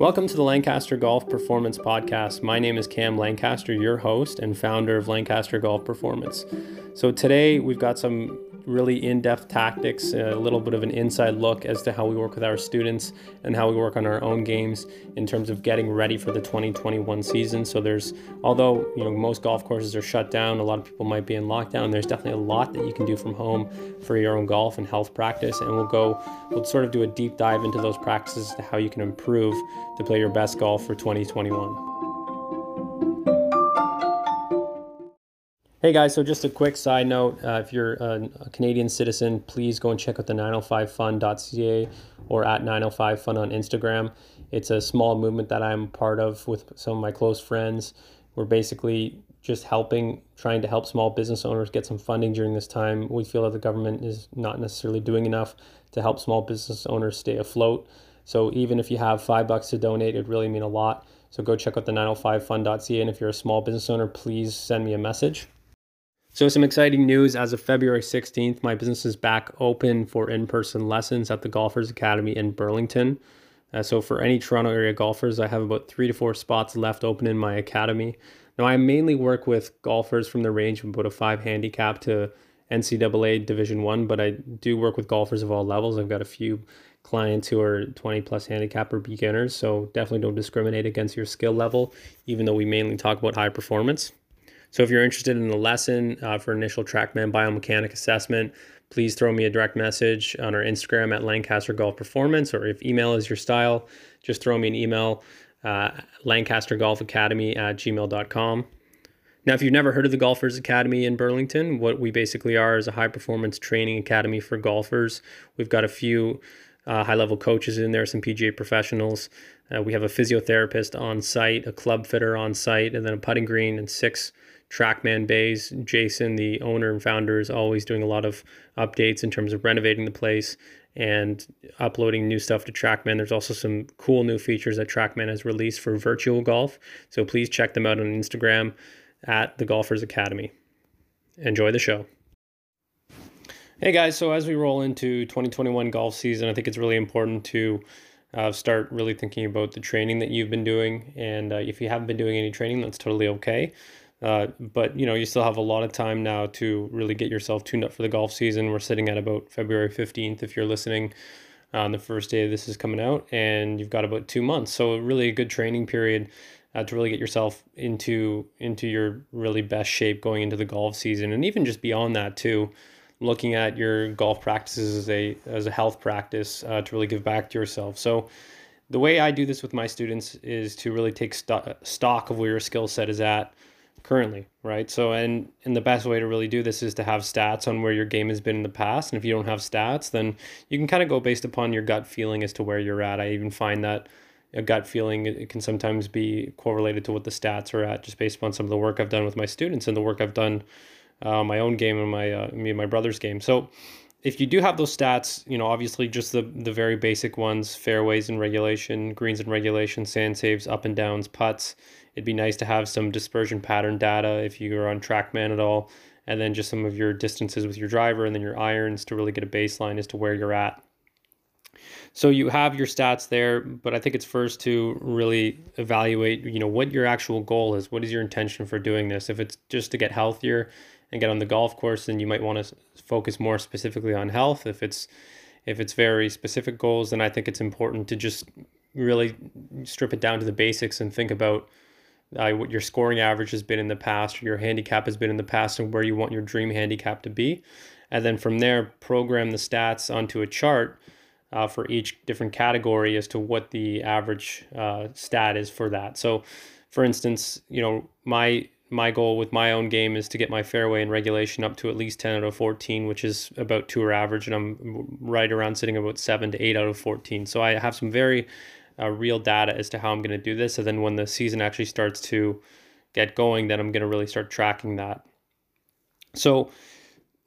Welcome to the Lancaster Golf Performance Podcast. My name is Cam Lancaster, your host and founder of Lancaster Golf Performance. So today we've got some really in-depth tactics, a little bit of an inside look as to how we work with our students and how we work on our own games in terms of getting ready for the 2021 season. So there's, although most golf courses are shut down, a lot of people might be in lockdown, there's definitely a lot that you can do from home for your own golf and health practice. And we'll sort of do a deep dive into those practices as to how you can improve to play your best golf for 2021. Hey guys, so just a quick side note, if you're a Canadian citizen, please go and check out the 905fund.ca or at 905fund on Instagram. It's a small movement that I'm part of with some of my close friends. We're basically just trying to help small business owners get some funding during this time. We feel that the government is not necessarily doing enough to help small business owners stay afloat. So even if you have $5 to donate, it'd really mean a lot. So go check out the 905fund.ca, and if you're a small business owner, please send me a message. So some exciting news. As of February 16th, my business is back open for in-person lessons at the Golfers Academy in Burlington. So for any Toronto area golfers, I have about 3 to 4 spots left open in my academy. Now, I mainly work with golfers from the range from about a 5 handicap to NCAA Division I, but I do work with golfers of all levels. I've got a few clients who are 20+ handicap or beginners, so definitely don't discriminate against your skill level, even though we mainly talk about high performance. So if you're interested in a lesson for initial Trackman biomechanic assessment, please throw me a direct message on our Instagram at Lancaster Golf Performance, or if email is your style, just throw me an email, lancastergolfacademy@gmail.com. Now, if you've never heard of the Golfers Academy in Burlington, what we basically are is a high performance training academy for golfers. We've got a few high-level coaches in there, some PGA professionals. We have a physiotherapist on site, a club fitter on site, and then a putting green and 6 Trackman bays. Jason, the owner and founder, is always doing a lot of updates in terms of renovating the place and uploading new stuff to Trackman. There's also some cool new features that Trackman has released for virtual golf. So please check them out on Instagram at the Golfers Academy. Enjoy the show. Hey guys, so as we roll into 2021 golf season, I think it's really important to start really thinking about the training that you've been doing. And if you haven't been doing any training, that's totally okay. But you still have a lot of time now to really get yourself tuned up for the golf season. We're sitting at about February 15th if you're listening on the first day this is coming out, and you've got about 2 months. So really a good training period to really get yourself into your really best shape going into the golf season, and even just beyond that too. Looking at your golf practices as a health practice to really give back to yourself. So the way I do this with my students is to really take stock of where your skill set is at currently, right? So, and the best way to really do this is to have stats on where your game has been in the past. And if you don't have stats, then you can kind of go based upon your gut feeling as to where you're at. I even find that a gut feeling, it can sometimes be correlated to what the stats are at, just based upon some of the work I've done with my students and the work I've done my own game and me and my brother's game. So if you do have those stats, obviously just the very basic ones, fairways and regulation, greens and regulation, sand saves, up and downs, putts. It'd be nice to have some dispersion pattern data if you're on Trackman at all, and then just some of your distances with your driver and then your irons to really get a baseline as to where you're at. So you have your stats there, but I think it's first to really evaluate, what your actual goal is. What is your intention for doing this? If it's just to get healthier and get on the golf course, then you might want to focus more specifically on health. If it's very specific goals, then I think it's important to just really strip it down to the basics and think about what your scoring average has been in the past, or your handicap has been in the past, and where you want your dream handicap to be. And then from there, program the stats onto a chart for each different category as to what the average stat is for that. So for instance, my goal with my own game is to get my fairway and regulation up to at least 10 out of 14, which is about 2 or average, and I'm right around sitting about 7 to 8 out of 14. So I have some very real data as to how I'm going to do this. And then when the season actually starts to get going, then I'm going to really start tracking that. So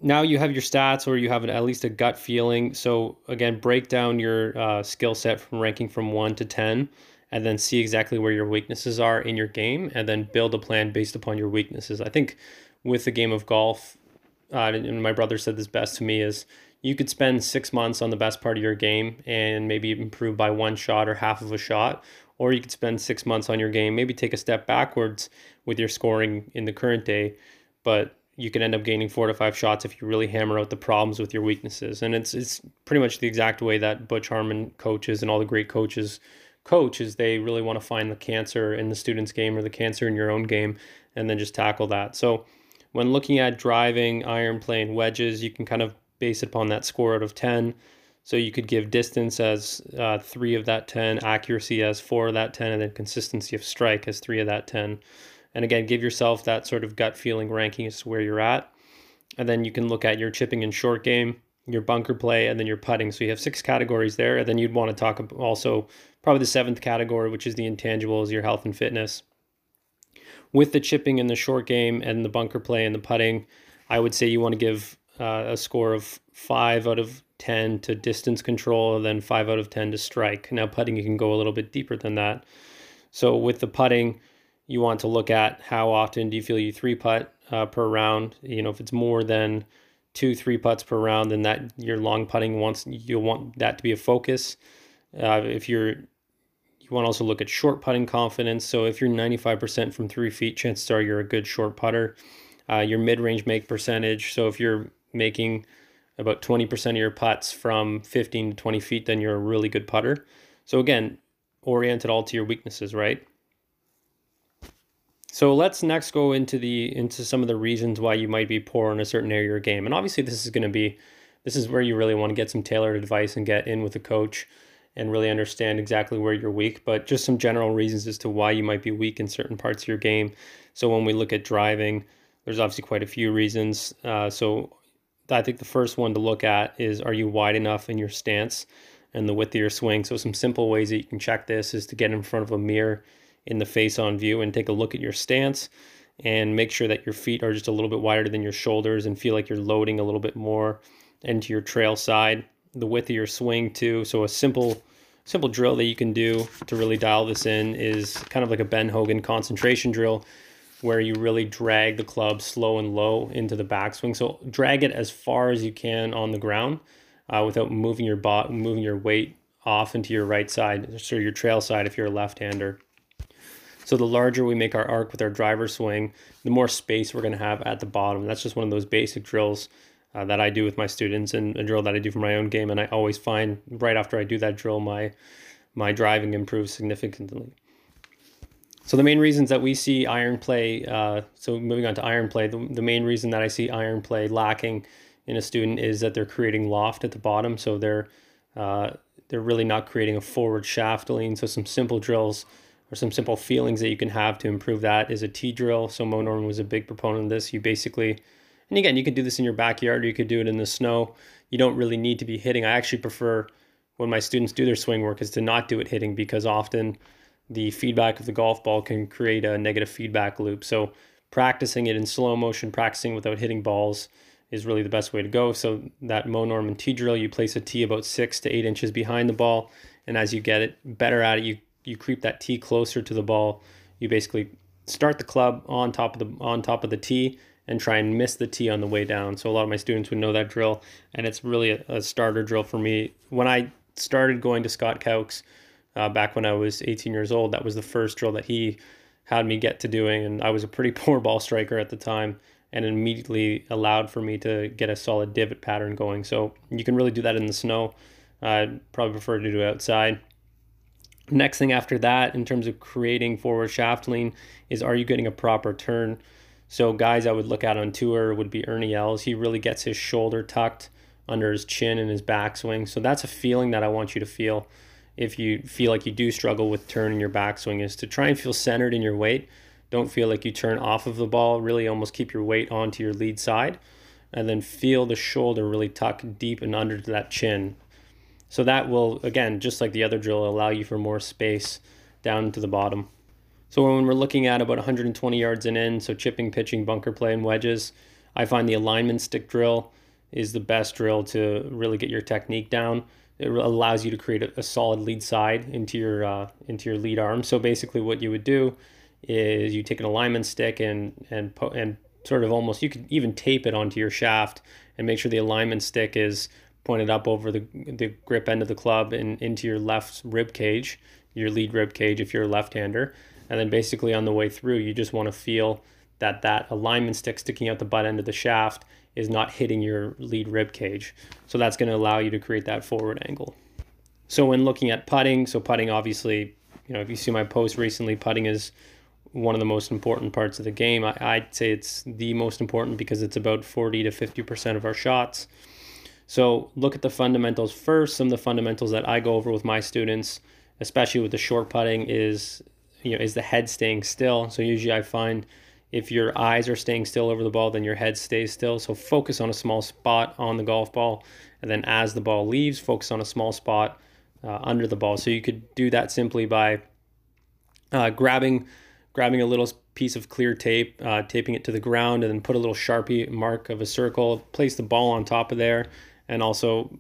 now you have your stats, or you have at least a gut feeling. So again, break down your skill set from ranking from 1 to 10. And then see exactly where your weaknesses are in your game, and then build a plan based upon your weaknesses. I think with the game of golf, and my brother said this best to me, is you could spend 6 months on the best part of your game and maybe improve by 1 shot or half of a shot, or you could spend 6 months on your game, maybe take a step backwards with your scoring in the current day, but you can end up gaining 4 to 5 shots if you really hammer out the problems with your weaknesses. And it's pretty much the exact way that Butch Harmon coaches and all the great coaches coach, is they really want to find the cancer in the student's game or the cancer in your own game and then just tackle that. So when looking at driving, iron play, and wedges, you can kind of base it upon that score out of 10. So you could give distance as 3 of that 10, accuracy as 4 of that 10, and then consistency of strike as 3 of that 10. And again, give yourself that sort of gut feeling ranking as to where you're at. And then you can look at your chipping and short game, your bunker play, and then your putting. So you have 6 categories there. And then you'd want to talk about also probably the 7th category, which is the intangibles, your health and fitness. With the chipping and the short game and the bunker play and the putting, I would say you want to give a score of 5 out of 10 to distance control, and then 5 out of 10 to strike. Now putting, you can go a little bit deeper than that. So with the putting, you want to look at how often do you feel you 3-putt per round. You know, if it's more than 2 3 putts per round, then that your long putting you'll want that to be a focus. You want to also look at short putting confidence. So if you're 95% from 3 feet, chances are you're a good short putter. Your mid-range make percentage. So if you're making about 20% of your putts from 15 to 20 feet, then you're a really good putter. So again, orient it all to your weaknesses, right? So let's next go into some of the reasons why you might be poor in a certain area of your game. And obviously this is where you really want to get some tailored advice and get in with a coach and really understand exactly where you're weak, but just some general reasons as to why you might be weak in certain parts of your game. So when we look at driving, there's obviously quite a few reasons. So I think the first one to look at is, are you wide enough in your stance and the width of your swing? So some simple ways that you can check this is to get in front of a mirror in the face-on view and take a look at your stance and make sure that your feet are just a little bit wider than your shoulders and feel like you're loading a little bit more into your trail side, the width of your swing too. So a simple drill that you can do to really dial this in is kind of like a Ben Hogan concentration drill, where you really drag the club slow and low into the backswing. So drag it as far as you can on the ground without moving your weight off into your right side, so your trail side if you're a left-hander. So the larger we make our arc with our driver swing, the more space we're gonna have at the bottom. That's just one of those basic drills that I do with my students, and a drill that I do for my own game. And I always find right after I do that drill, my driving improves significantly. So the main reasons that we see iron play, so moving on to iron play, the main reason that I see iron play lacking in a student is that they're creating loft at the bottom. So they're really not creating a forward shaft lean. So some simple drills, or some simple feelings that you can have to improve that, is a T drill. So Moe Norman was a big proponent of this. You basically, and again, you could do this in your backyard or you could do it in the snow. You don't really need to be hitting. I actually prefer when my students do their swing work is to not do it hitting, because often the feedback of the golf ball can create a negative feedback loop. So practicing it in slow motion, practicing without hitting balls, is really the best way to go. So that Moe Norman T drill, you place a T about 6 to 8 inches behind the ball. And as you get it better at it, you creep that tee closer to the ball. You basically start the club on top of the tee and try and miss the tee on the way down. So a lot of my students would know that drill, and it's really a starter drill for me. When I started going to Scott Cowkes back when I was 18 years old, that was the first drill that he had me get to doing, and I was a pretty poor ball striker at the time, and it immediately allowed for me to get a solid divot pattern going. So you can really do that in the snow. I'd probably prefer to do it outside. Next thing after that, in terms of creating forward shaft lean, is, are you getting a proper turn? So guys I would look at on tour would be Ernie Els. He really gets his shoulder tucked under his chin and his backswing. So that's a feeling that I want you to feel if you feel like you do struggle with turn in your backswing, is to try and feel centered in your weight. Don't feel like you turn off of the ball. Really almost keep your weight onto your lead side, and then feel the shoulder really tuck deep and under to that chin. So that will, again, just like the other drill, allow you for more space down to the bottom. So when we're looking at about 120 yards and in, so chipping, pitching, bunker play, and wedges, I find the alignment stick drill is the best drill to really get your technique down. It allows you to create a solid lead side into your lead arm. So basically what you would do is you take an alignment stick and sort of almost, you could even tape it onto your shaft and make sure the alignment stick is pointed up over the grip end of the club and into your left rib cage. your lead rib cage if you're a left-hander. And then basically on the way through, you just want to feel that that alignment stick sticking out the butt end of the shaft is not hitting your lead rib cage. So that's going to allow you to create that forward angle. So when looking at putting, so putting obviously, you know, if you see my post recently, putting is one of the most important parts of the game. I'd say it's the most important because it's about 40 to 50% of our shots. So look at the fundamentals first. Some of the fundamentals that I go over with my students, especially with the short putting, is, you know, is the head staying still. So usually I find if your eyes are staying still over the ball, then your head stays still. So focus on a small spot on the golf ball. And then as the ball leaves, focus on a small spot under the ball. So you could do that simply by grabbing a little piece of clear tape, taping it to the ground, and then put a little Sharpie mark of a circle, place the ball on top of there, and also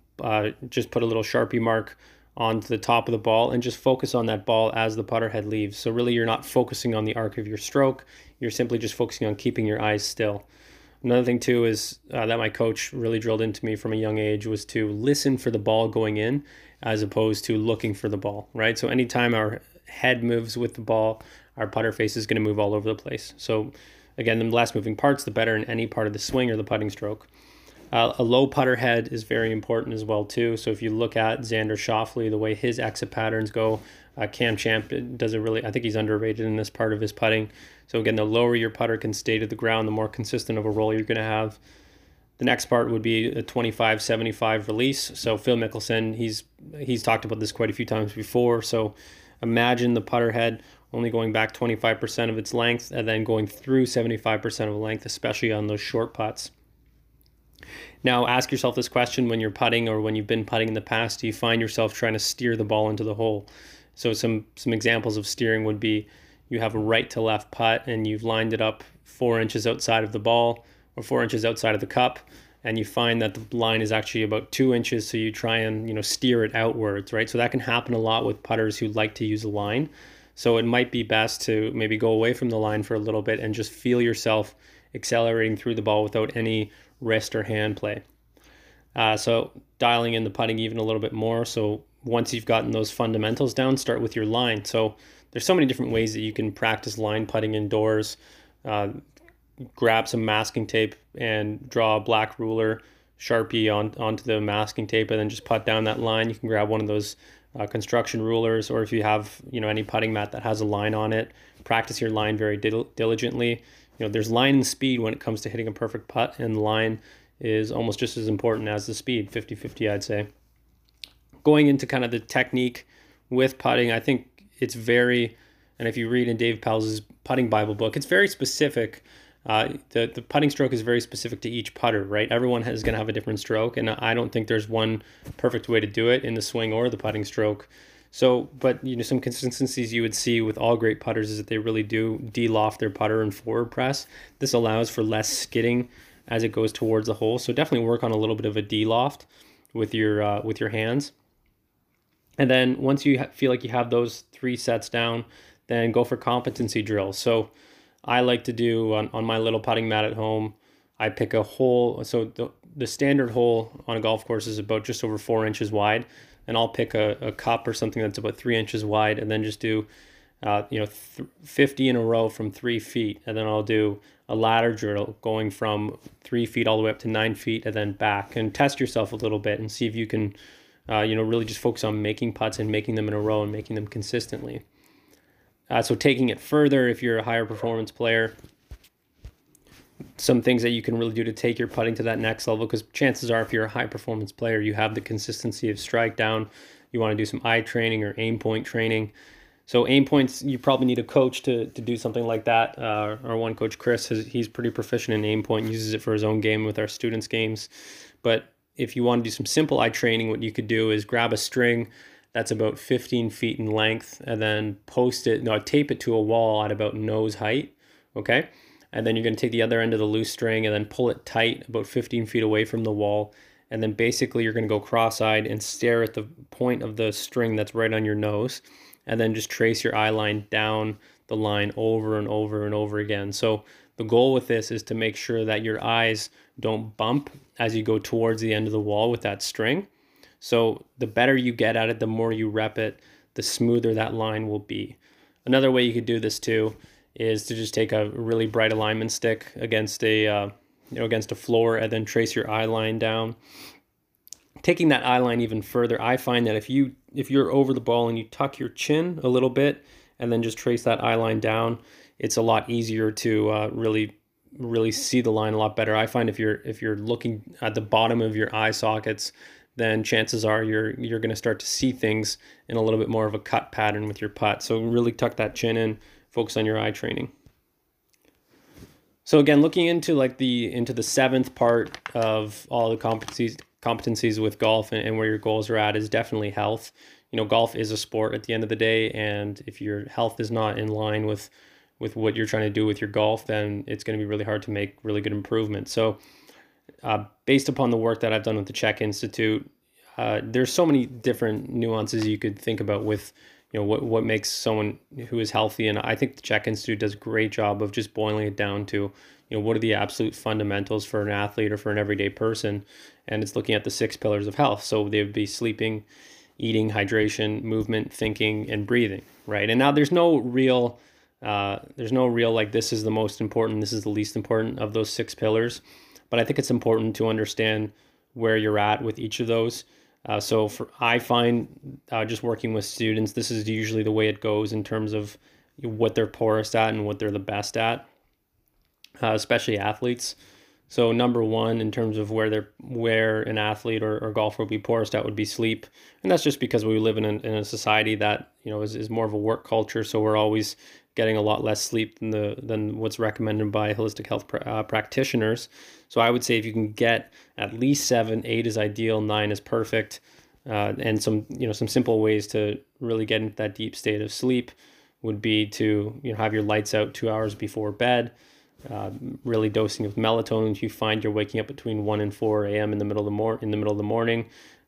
just put a little Sharpie mark onto the top of the ball and just focus on that ball as the putter head leaves. So really you're not focusing on the arc of your stroke, you're simply just focusing on keeping your eyes still. Another thing too is that my coach really drilled into me from a young age was to listen for the ball going in as opposed to looking for the ball, right? So anytime our head moves with the ball, our putter face is going to move all over the place. So again, the less moving parts, the better in any part of the swing or the putting stroke. A low putter head is very important as well too. So if you look at Xander Schauffele, the way his exit patterns go, Cam Champ does it really, I think he's underrated in this part of his putting. So again, the lower your putter can stay to the ground, the more consistent of a roll you're going to have. The next part would be a 25-75 release. So Phil Mickelson, he's talked about this quite a few times before. So imagine the putter head only going back 25% of its length and then going through 75% of length, especially on those short putts. Now ask yourself this question when you're putting or when you've been putting in the past, do you find yourself trying to steer the ball into the hole? So some examples of steering would be you have a right to left putt and you've lined it up 4 inches outside of the ball or 4 inches outside of the cup, and you find that the line is actually about 2 inches, so you try and, you know, steer it outwards, right? So that can happen a lot with putters who like to use a line. So it might be best to maybe go away from the line for a little bit and just feel yourself accelerating through the ball without any wrist or hand play. So dialing in the putting even a little bit more. So once you've gotten those fundamentals down, start with your line. So there's so many different ways that you can practice line putting indoors. Grab some masking tape and draw a black ruler Sharpie onto the masking tape and then just put down that line. You can grab one of those construction rulers, or if you have, you know, any putting mat that has a line on it, practice your line very diligently. You know, there's line and speed when it comes to hitting a perfect putt, and line is almost just as important as the speed, 50-50 I'd say. Going into kind of the technique with putting, I think it's very, and if you read in Dave Pelz's Putting Bible book, it's very specific. The putting stroke is very specific to each putter, right? Everyone is going to have a different stroke, and I don't think there's one perfect way to do it in the swing or the putting stroke. So, but you know, some consistencies you would see with all great putters is that they really do de-loft their putter and forward press. This allows for less skidding as it goes towards the hole. So definitely work on a little bit of a de-loft with your hands. And then once you feel like you have those three sets down, then go for competency drills. So I like to do on my little putting mat at home, I pick a hole. So the standard hole on a golf course is about just over 4 inches wide, and I'll pick a cup or something that's about 3 inches wide, and then just do 50 in a row from 3 feet, and then I'll do a ladder drill going from 3 feet all the way up to 9 feet and then back, and test yourself a little bit and see if you can really just focus on making putts and making them in a row and making them consistently. So taking it further, if you're a higher performance player, some things that you can really do to take your putting to that next level, because chances are if you're a high performance player, you have the consistency of strike down. You want to do some eye training or aim point training. So aim points, you probably need a coach to do something like that. Our one coach, Chris, he's pretty proficient in aim point, uses it for his own game with our students' games. But if you want to do some simple eye training, what you could do is grab a string that's about 15 feet in length, and then tape it to a wall at about nose height, okay? And then you're going to take the other end of the loose string and then pull it tight about 15 feet away from the wall, and then basically you're going to go cross-eyed and stare at the point of the string that's right on your nose, and then just trace your eye line down the line over and over and over again. So the goal with this is to make sure that your eyes don't bump as you go towards the end of the wall with that string. So the better you get at it, the more you rep it, the smoother that line will be. Another way you could do this too is to just take a really bright alignment stick against a floor and then trace your eye line down. Taking that eye line even further, I find that if you're over the ball and you tuck your chin a little bit and then just trace that eye line down, it's a lot easier to really see the line a lot better. I find if you're looking at the bottom of your eye sockets, then chances are you're going to start to see things in a little bit more of a cut pattern with your putt. So really tuck that chin in. Focus on your eye training. So again, looking into the seventh part of all the competencies with golf and where your goals are at is definitely health. You know, golf is a sport at the end of the day, and if your health is not in line with what you're trying to do with your golf, then it's going to be really hard to make really good improvement. So based upon the work that I've done with the Czech Institute, there's so many different nuances you could think about with what makes someone who is healthy. And I think the Czech Institute does a great job of just boiling it down to, what are the absolute fundamentals for an athlete or for an everyday person? And it's looking at the 6 pillars of health. So they would be sleeping, eating, hydration, movement, thinking, and breathing, right? And now there's no real like this is the most important, this is the least important of those 6 pillars. But I think it's important to understand where you're at with each of those. So I find just working with students, this is usually the way it goes in terms of what they're poorest at and what they're the best at, especially athletes. So number 1, in terms of where an athlete or golfer would be poorest at would be sleep. And that's just because we live in a society that, is more of a work culture. So we're always getting a lot less sleep than what's recommended by holistic health practitioners. So I would say if you can get at least 7, 8 is ideal, 9 is perfect. And some simple ways to really get into that deep state of sleep would be to, have your lights out 2 hours before bed. Really dosing with melatonin if you find you're waking up between 1 and 4 a.m. in the middle of the morning.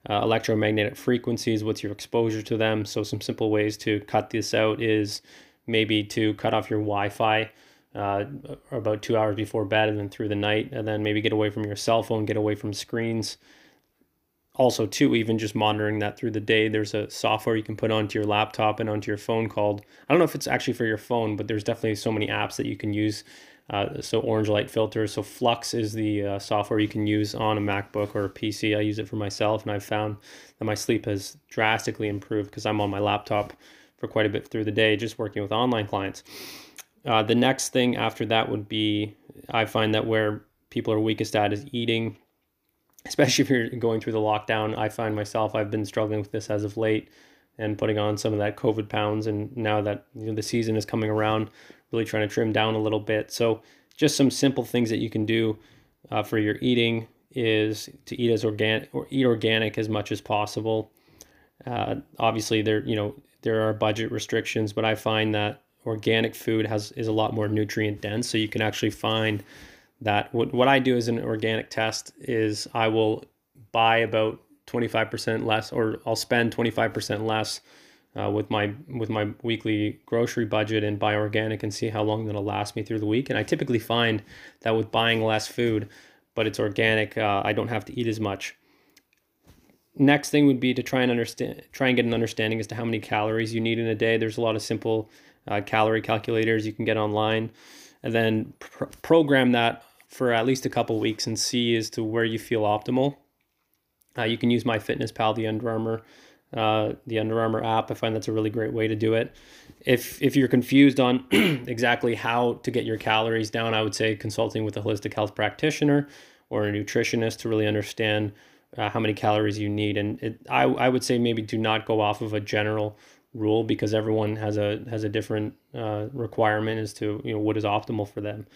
Electromagnetic frequencies, what's your exposure to them? So some simple ways to cut this out is maybe to cut off your Wi-Fi about 2 hours before bed and then through the night, and then maybe get away from your cell phone, get away from screens. Also too, even just monitoring that through the day, there's a software you can put onto your laptop and onto your phone called, I don't know if it's actually for your phone, but there's definitely so many apps that you can use. So orange light filters. So Flux is the software you can use on a MacBook or a PC. I use it for myself, and I've found that my sleep has drastically improved because I'm on my laptop for quite a bit through the day, just working with online clients. The next thing after that would be, I find that where people are weakest at is eating, especially if you're going through the lockdown. I find myself, I've been struggling with this as of late and putting on some of that COVID pounds. And now that the season is coming around, really trying to trim down a little bit. So just some simple things that you can do for your eating is to eat organic as much as possible. Obviously there are budget restrictions, but I find that organic food is a lot more nutrient dense. So you can actually find that what I do as an organic test is I will buy about 25% less, or I'll spend 25% less with my weekly grocery budget, and buy organic and see how long that'll last me through the week. And I typically find that with buying less food, but it's organic, I don't have to eat as much. Next thing would be to try and get an understanding as to how many calories you need in a day. There's a lot of simple calorie calculators you can get online, and then program that for at least a couple weeks and see as to where you feel optimal. You can use MyFitnessPal, the Under Armour app. I find that's a really great way to do it. If you're confused on exactly how to get your calories down, I would say consulting with a holistic health practitioner or a nutritionist to really understand how many calories you need. And I would say maybe do not go off of a general rule, because everyone has a different requirement as to what is optimal for them,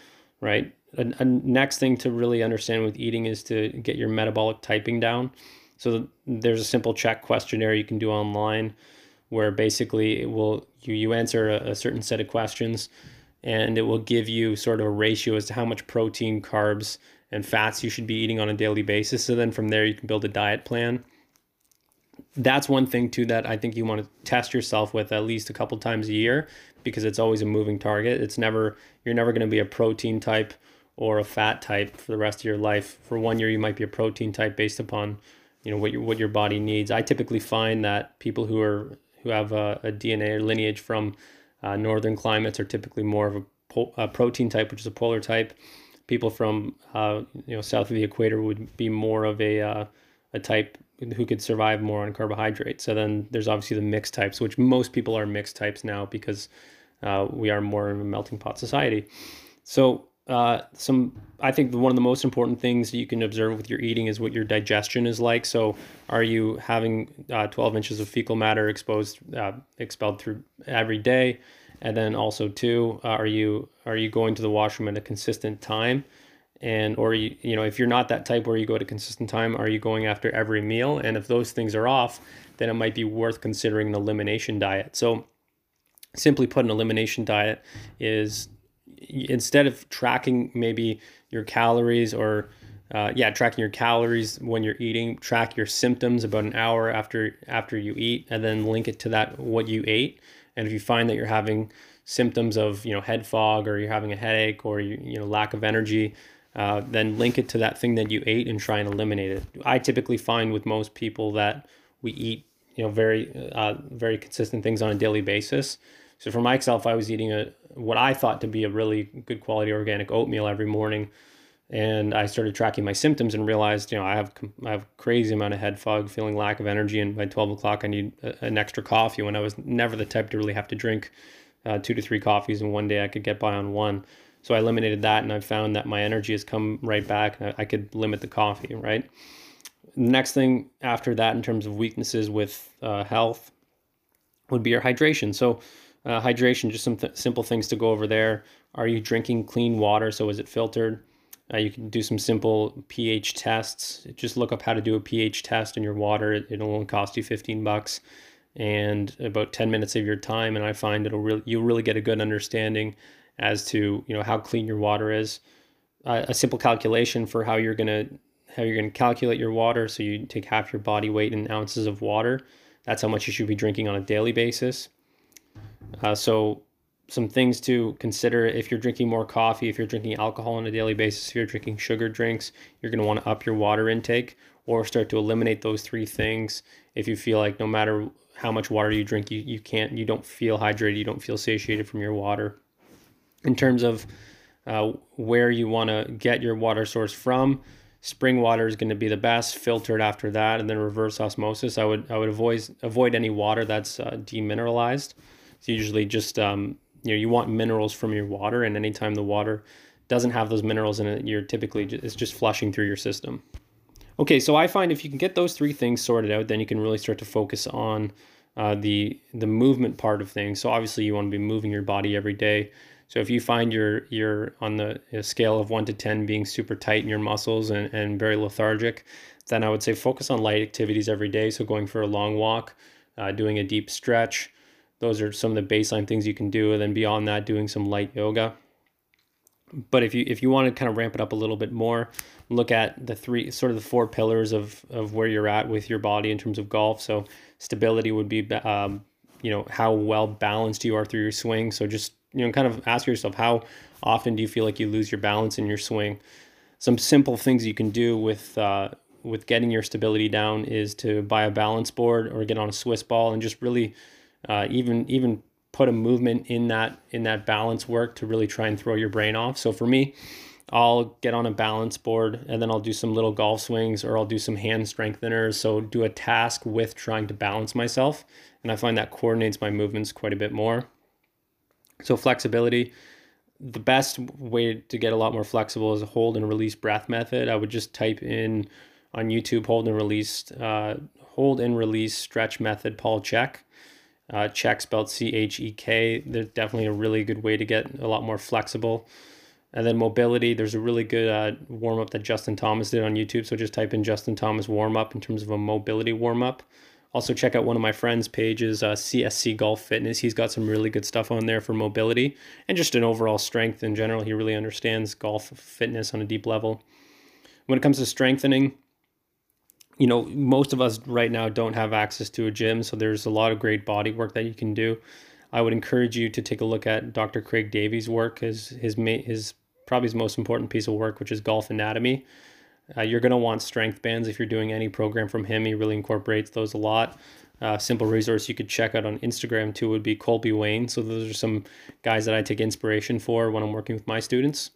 right? And next thing to really understand with eating is to get your metabolic typing down. So there's a simple check questionnaire you can do online where basically it will you answer a certain set of questions, and it will give you sort of a ratio as to how much protein, carbs, and fats you should be eating on a daily basis. So then from there you can build a diet plan. That's one thing too that I think you want to test yourself with at least a couple times a year, because it's always a moving target. You're never going to be a protein type or a fat type for the rest of your life. For 1 year you might be a protein type based upon what your body needs. I typically find that people who are who have a DNA or lineage from northern climates are typically more of a protein type, which is a polar type. People from south of the equator would be more of a type who could survive more on carbohydrates. So then there's obviously the mixed types, which most people are mixed types now because we are more of a melting pot society. So I think one of the most important things that you can observe with your eating is what your digestion is like. So are you having 12 inches of fecal matter expelled through every day? And then also too, are you going to the washroom at a consistent time? And, or you know, if you're not that type where you go to consistent time, are you going after every meal? And if those things are off, then it might be worth considering an elimination diet. So simply put, an elimination diet is, instead of tracking maybe your calories or tracking your calories when you're eating, track your symptoms about an hour after you eat, and then link it to that what you ate. And if you find that you're having symptoms of head fog, or you're having a headache, or you lack of energy, then link it to that thing that you ate and try and eliminate it. I typically find with most people that we eat very consistent things on a daily basis. So for myself, I was eating what I thought to be a really good quality organic oatmeal every morning, and I started tracking my symptoms and realized, I have a crazy amount of head fog, feeling lack of energy, and by 12 o'clock I need an extra coffee, when I was never the type to really have to drink 2 to 3 coffees in one day. I could get by on one. So I eliminated that, and I found that my energy has come right back, and I could limit the coffee, right? Next thing after that in terms of weaknesses with health would be your hydration. So hydration, just some simple things to go over there. Are you drinking clean water? So is it filtered? You can do some simple pH tests. Just look up how to do a pH test in your water. It'll only cost you $15 and about 10 minutes of your time. And I find you'll really get a good understanding as to how clean your water is. A simple calculation for how you're gonna calculate your water. So you take half your body weight in ounces of water. That's how much you should be drinking on a daily basis. So some things to consider: if you're drinking more coffee, if you're drinking alcohol on a daily basis, if you're drinking sugar drinks, you're going to want to up your water intake or start to eliminate those three things. If you feel like no matter how much water you drink, you don't feel hydrated, you don't feel satiated from your water. In terms of where you want to get your water source from, spring water is going to be the best, filtered after that, and then reverse osmosis. I would avoid any water that's demineralized. It's usually just, you want minerals from your water, and anytime the water doesn't have those minerals in it, it's just flushing through your system. Okay, so I find if you can get those three things sorted out, then you can really start to focus on the movement part of things. So obviously you want to be moving your body every day. So if you find you're on the scale of 1 to 10 being super tight in your muscles and very lethargic, then I would say focus on light activities every day. So going for a long walk, doing a deep stretch. Those are some of the baseline things you can do, and then beyond that, doing some light yoga. But if you want to kind of ramp it up a little bit more, look at the four pillars of where you're at with your body in terms of golf. So stability would be, how well balanced you are through your swing. So just kind of ask yourself, how often do you feel like you lose your balance in your swing? Some simple things you can do with getting your stability down is to buy a balance board or get on a Swiss ball and just really. Even put a movement in that balance work to really try and throw your brain off. So for me, I'll get on a balance board, and then I'll do some little golf swings, or I'll do some hand strengtheners. So do a task with trying to balance myself, and I find that coordinates my movements quite a bit more. So flexibility, the best way to get a lot more flexible is a hold and release breath method. I would just type in on YouTube hold and release stretch method, Paul Czech. Czech spelled Chek. There's definitely a really good way to get a lot more flexible. And then mobility, there's a really good warm-up that Justin Thomas did on YouTube. So just type in Justin Thomas warm-up in terms of a mobility warm-up. Also check out one of my friends' pages, CSC Golf Fitness. He's got some really good stuff on there for mobility and just an overall strength in general. He really understands golf fitness on a deep level. When it comes to strengthening, most of us right now don't have access to a gym, so there's a lot of great body work that you can do. I would encourage you to take a look at Dr. Craig Davies' work, his probably his most important piece of work, which is Golf Anatomy. You're going to want strength bands if you're doing any program from him. He really incorporates those a lot. simple resource you could check out on Instagram too would be Colby Wayne. So those are some guys that I take inspiration for when I'm working with my students.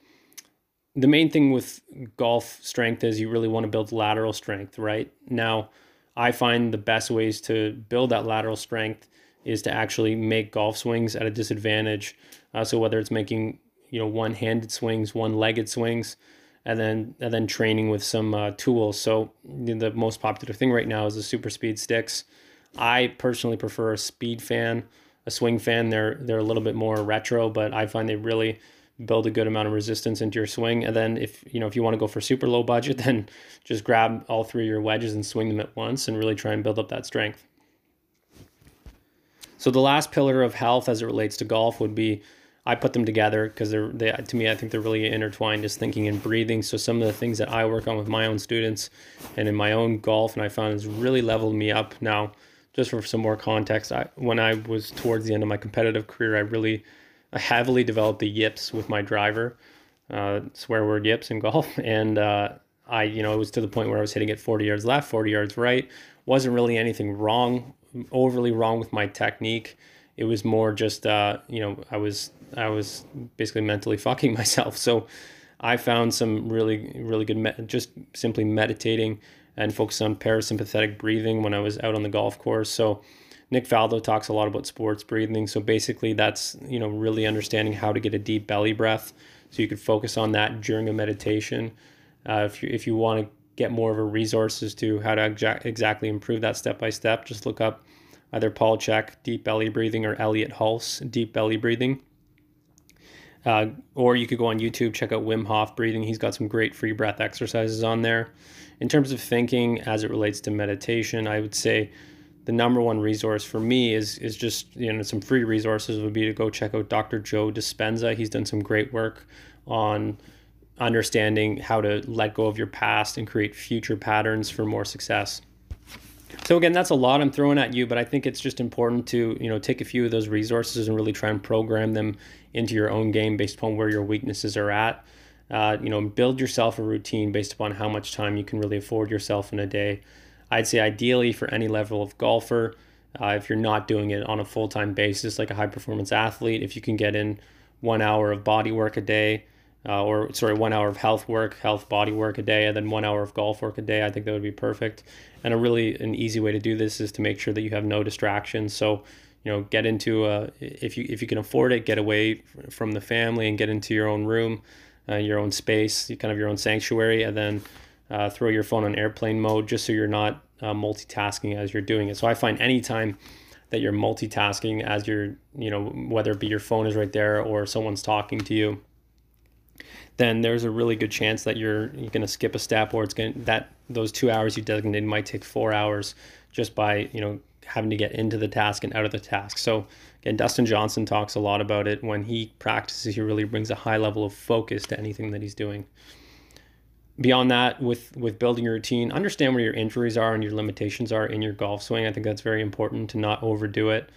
The main thing with golf strength is you really want to build lateral strength, right? Now, I find the best ways to build that lateral strength is to actually make golf swings at a disadvantage. So whether it's making, one-handed swings, one-legged swings, and then training with some tools. So the most popular thing right now is the super speed sticks. I personally prefer a speed fan, a swing fan. They're a little bit more retro, but I find they really build a good amount of resistance into your swing. And then if you want to go for super low budget, then just grab all three of your wedges and swing them at once and really try and build up that strength. So the last pillar of health as it relates to golf would be, I put them together because to me, I think they're really intertwined, is thinking and breathing. So some of the things that I work on with my own students and in my own golf, and I found has really leveled me up. Now, just for some more context, when I was towards the end of my competitive career, I heavily developed the yips with my driver, swear word yips in golf. And it was to the point where I was hitting it 40 yards left, 40 yards right. Wasn't really anything wrong, overly wrong with my technique. It was more just, I was basically mentally fucking myself. So I found some really, really good, just simply meditating and focus on parasympathetic breathing when I was out on the golf course. So Nick Faldo talks a lot about sports breathing. So basically that's, really understanding how to get a deep belly breath. So you could focus on that during a meditation. If you want to get more of a resource as to how to exactly improve that step-by-step, just look up either Paul Czech, deep belly breathing, or Elliot Hulse, deep belly breathing. Or you could go on YouTube, check out Wim Hof breathing. He's got some great free breath exercises on there. In terms of thinking as it relates to meditation, I would say the number one resource for me is just, some free resources would be to go check out Dr. Joe Dispenza. He's done some great work on understanding how to let go of your past and create future patterns for more success. So again, that's a lot I'm throwing at you, but I think it's just important to, take a few of those resources and really try and program them into your own game based upon where your weaknesses are at. Build yourself a routine based upon how much time you can really afford yourself in a day. I'd say ideally for any level of golfer, if you're not doing it on a full-time basis, like a high-performance athlete, if you can get in 1 hour of body work a day, 1 hour of health body work a day, and then 1 hour of golf work a day, I think that would be perfect. And an easy way to do this is to make sure that you have no distractions. So, get into if you can afford it, get away from the family and get into your own room, your own space, kind of your own sanctuary, and then throw your phone on airplane mode just so you're not multitasking as you're doing it. So I find any time that you're multitasking as you're, whether it be your phone is right there or someone's talking to you, then there's a really good chance that you're going to skip a step, or those 2 hours you designated might take 4 hours just by, having to get into the task and out of the task. So again, Dustin Johnson talks a lot about it. When he practices, he really brings a high level of focus to anything that he's doing. Beyond that, with building your routine, understand where your injuries are and your limitations are in your golf swing. I think that's very important to not overdo it.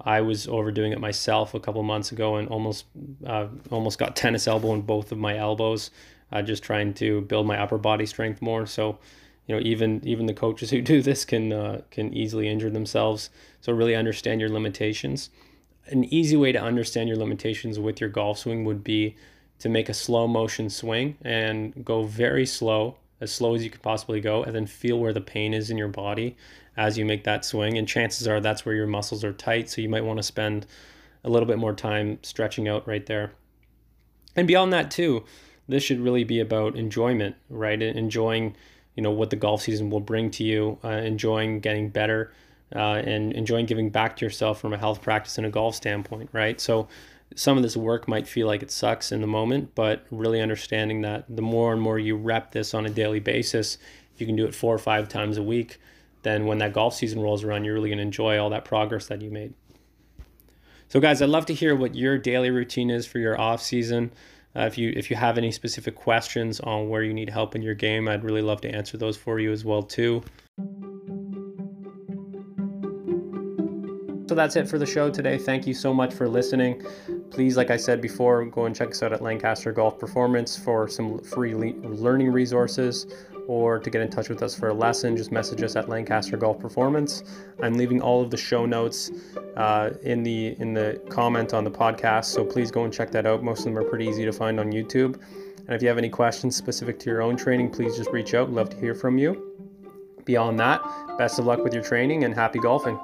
I was overdoing it myself a couple months ago and almost got tennis elbow in both of my elbows, just trying to build my upper body strength more. So, even the coaches who do this can easily injure themselves. So really understand your limitations. An easy way to understand your limitations with your golf swing would be to make a slow motion swing and go very slow as you could possibly go, and then feel where the pain is in your body as you make that swing. And chances are that's where your muscles are tight, so you might want to spend a little bit more time stretching out right there. And beyond that too, this should really be about enjoyment, right? Enjoying, what the golf season will bring to you, enjoying getting better, and enjoying giving back to yourself from a health practice and a golf standpoint, right? So some of this work might feel like it sucks in the moment, but really understanding that the more and more you rep this on a daily basis, if you can do it 4 or 5 times a week, then when that golf season rolls around, you're really going to enjoy all that progress that you made. So guys, I'd love to hear what your daily routine is for your off season. If you have any specific questions on where you need help in your game, I'd really love to answer those for you as well too. So that's it for the show today. Thank you so much for listening. Please, like I said before, go and check us out at Lancaster Golf Performance for some free learning resources. or to get in touch with us for a lesson, just message us at Lancaster Golf Performance. I'm leaving all of the show notes in the comment on the podcast, so please go and check that out. Most of them are pretty easy to find on YouTube. And if you have any questions specific to your own training, please just reach out. Love to hear from you. Beyond that, best of luck with your training and happy golfing.